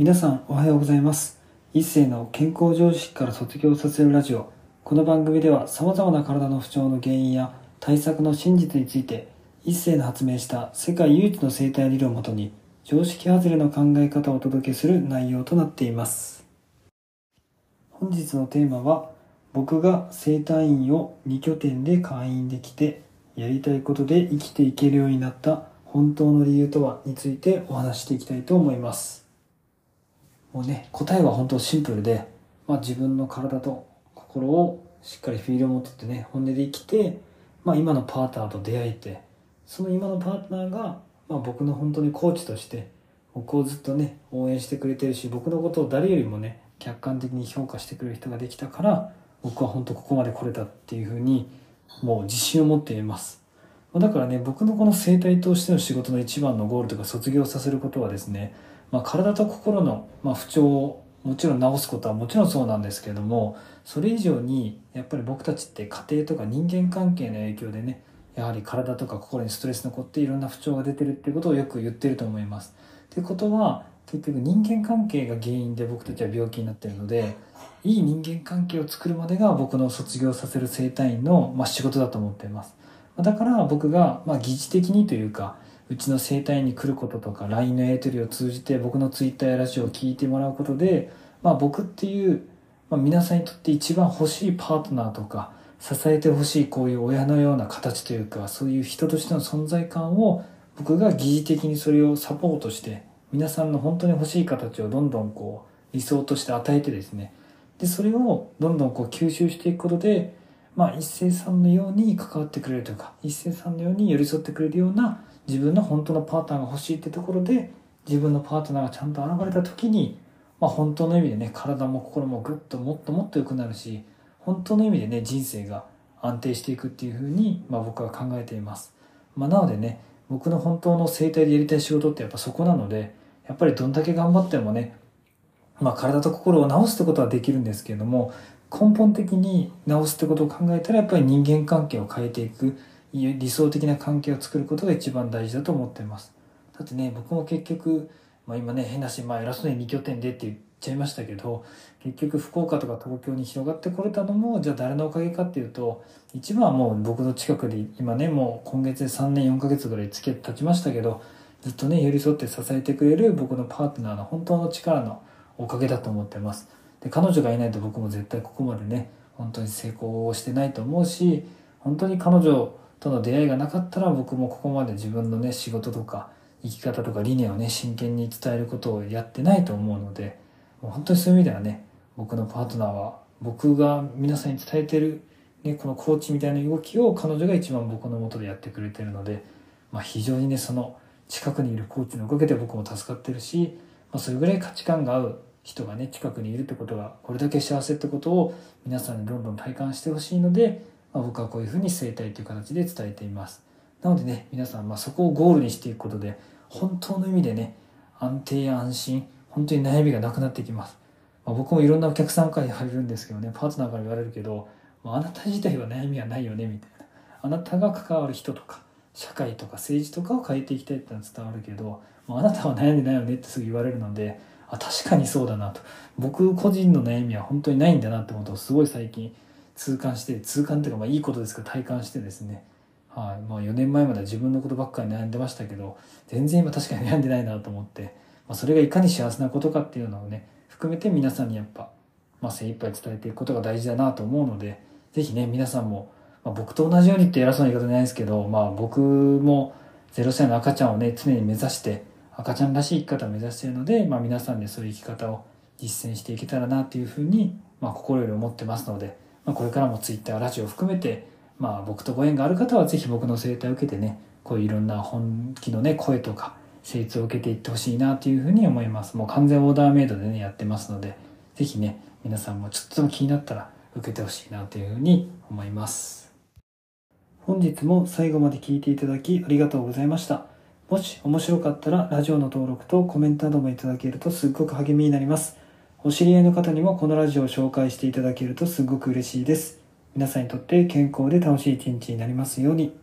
皆さんおはようございます。一星の健康常識から卒業させるラジオ。この番組では様々な体の不調の原因や対策の真実について、一星の発明した世界唯一の生態理論をもとに常識外れの考え方をお届けする内容となっています。本日のテーマは、僕が整体院を2拠点で会員できてやりたいことで生きていけるようになった本当の理由とはについてお話していきたいと思います。もうね、答えは本当シンプルで、自分の体と心をしっかりフィールドを持ってってね、本音で生きて、今のパートナーと出会えて、その今のパートナーが、僕の本当にコーチとして僕をずっとね応援してくれてるし、僕のことを誰よりもね客観的に評価してくれる人ができたから、僕は本当ここまで来れたっていうふうにもう自信を持っています。だからね、僕のこの整体としての仕事の一番のゴールとか卒業させることはですね、体と心の不調をもちろん治すことはもちろんそうなんですけれども、それ以上にやっぱり僕たちって家庭とか人間関係の影響でね、やはり体とか心にストレス残っていろんな不調が出てるっていうことをよく言ってると思います。ってことは、結局人間関係が原因で僕たちは病気になっているので、いい人間関係を作るまでが僕の卒業させる整体院の仕事だと思っています。だから僕が疑似的にというか、うちの整体に来ることとか LINE のやり取りを通じて僕の Twitter やラジオを聞いてもらうことで、僕っていう、皆さんにとって一番欲しいパートナーとか支えてほしい、こういう親のような形というか、そういう人としての存在感を僕が疑似的にそれをサポートして、皆さんの本当に欲しい形をどんどんこう理想として与えてですね、でそれをどんどんこう吸収していくことで、一星さんのように関わってくれるというか、一星さんのように寄り添ってくれるような自分の本当のパートナーが欲しいってところで、自分のパートナーがちゃんと現れた時に、本当の意味でね、体も心もぐっともっともっと良くなるし、本当の意味でね、人生が安定していくっていうふうに、僕は考えています。なのでね、僕の本当の生態でやりたい仕事ってやっぱそこなので、やっぱりどんだけ頑張ってもね、体と心を治すってことはできるんですけれども、根本的に治すってことを考えたら、やっぱり人間関係を変えていく、理想的な関係を作ることが一番大事だと思っています。だってね、僕も結局、今ね変なし、偉そうに2拠点でって言っちゃいましたけど、結局福岡とか東京に広がってこれたのも、じゃあ誰のおかげかっていうと、一番はもう僕の近くで、今ねもう今月で3年4ヶ月ぐらい付き合って経ちましたけど、ずっとね寄り添って支えてくれる僕のパートナーの本当の力のおかげだと思ってます。で、彼女がいないと僕も絶対ここまでね本当に成功してないと思うし、本当に彼女との出会いがなかったら、僕もここまで自分のね仕事とか生き方とか理念をね真剣に伝えることをやってないと思うので、もう本当にそういう意味ではね、僕のパートナーは僕が皆さんに伝えてる、ね、このコーチみたいな動きを彼女が一番僕の元でやってくれてるので、非常にねその近くにいるコーチのおかげで僕も助かってるし、それぐらい価値観が合う人がね近くにいるってことが、これだけ幸せってことを皆さんにどんどん体感してほしいので、僕はこういうふうに整体という形で伝えています。なのでね、皆さんそこをゴールにしていくことで、本当の意味でね安定や安心、本当に悩みがなくなってきます。僕もいろんなお客さんから言われるんですけどね、パートナーから言われるけど、あなた自体は悩みはないよねみたいな、あなたが関わる人とか社会とか政治とかを変えていきたいってのは伝わるけど、あなたは悩んでないよねってすぐ言われるので、確かにそうだなと、僕個人の悩みは本当にないんだなってことをすごい最近痛感というか、いいことですけど体感してですね、4年前までは自分のことばっかり悩んでましたけど、全然今確かに悩んでないなと思って、それがいかに幸せなことかっていうのをね含めて、皆さんにやっぱ、精一杯伝えていくことが大事だなと思うので、ぜひね皆さんも、僕と同じようにって偉そうな言い方じゃないですけど、僕も0歳の赤ちゃんをね常に目指して、赤ちゃんらしい生き方を目指しているので、皆さんでそういう生き方を実践していけたらなというふうに、心より思ってますので、これからもツイッター、ラジオを含めて、僕とご縁がある方はぜひ僕の整体を受けてね、こういろんな本気のね声とか精通を受けていってほしいなというふうに思います。もう完全オーダーメイドでねやってますので、ぜひね皆さんもちょっとでも気になったら受けてほしいなというふうに思います。本日も最後まで聞いていただきありがとうございました。もし面白かったらラジオの登録とコメントなどもいただけるとすっごく励みになります。お知り合いの方にもこのラジオを紹介していただけるとすっごく嬉しいです。皆さんにとって健康で楽しい一日になりますように。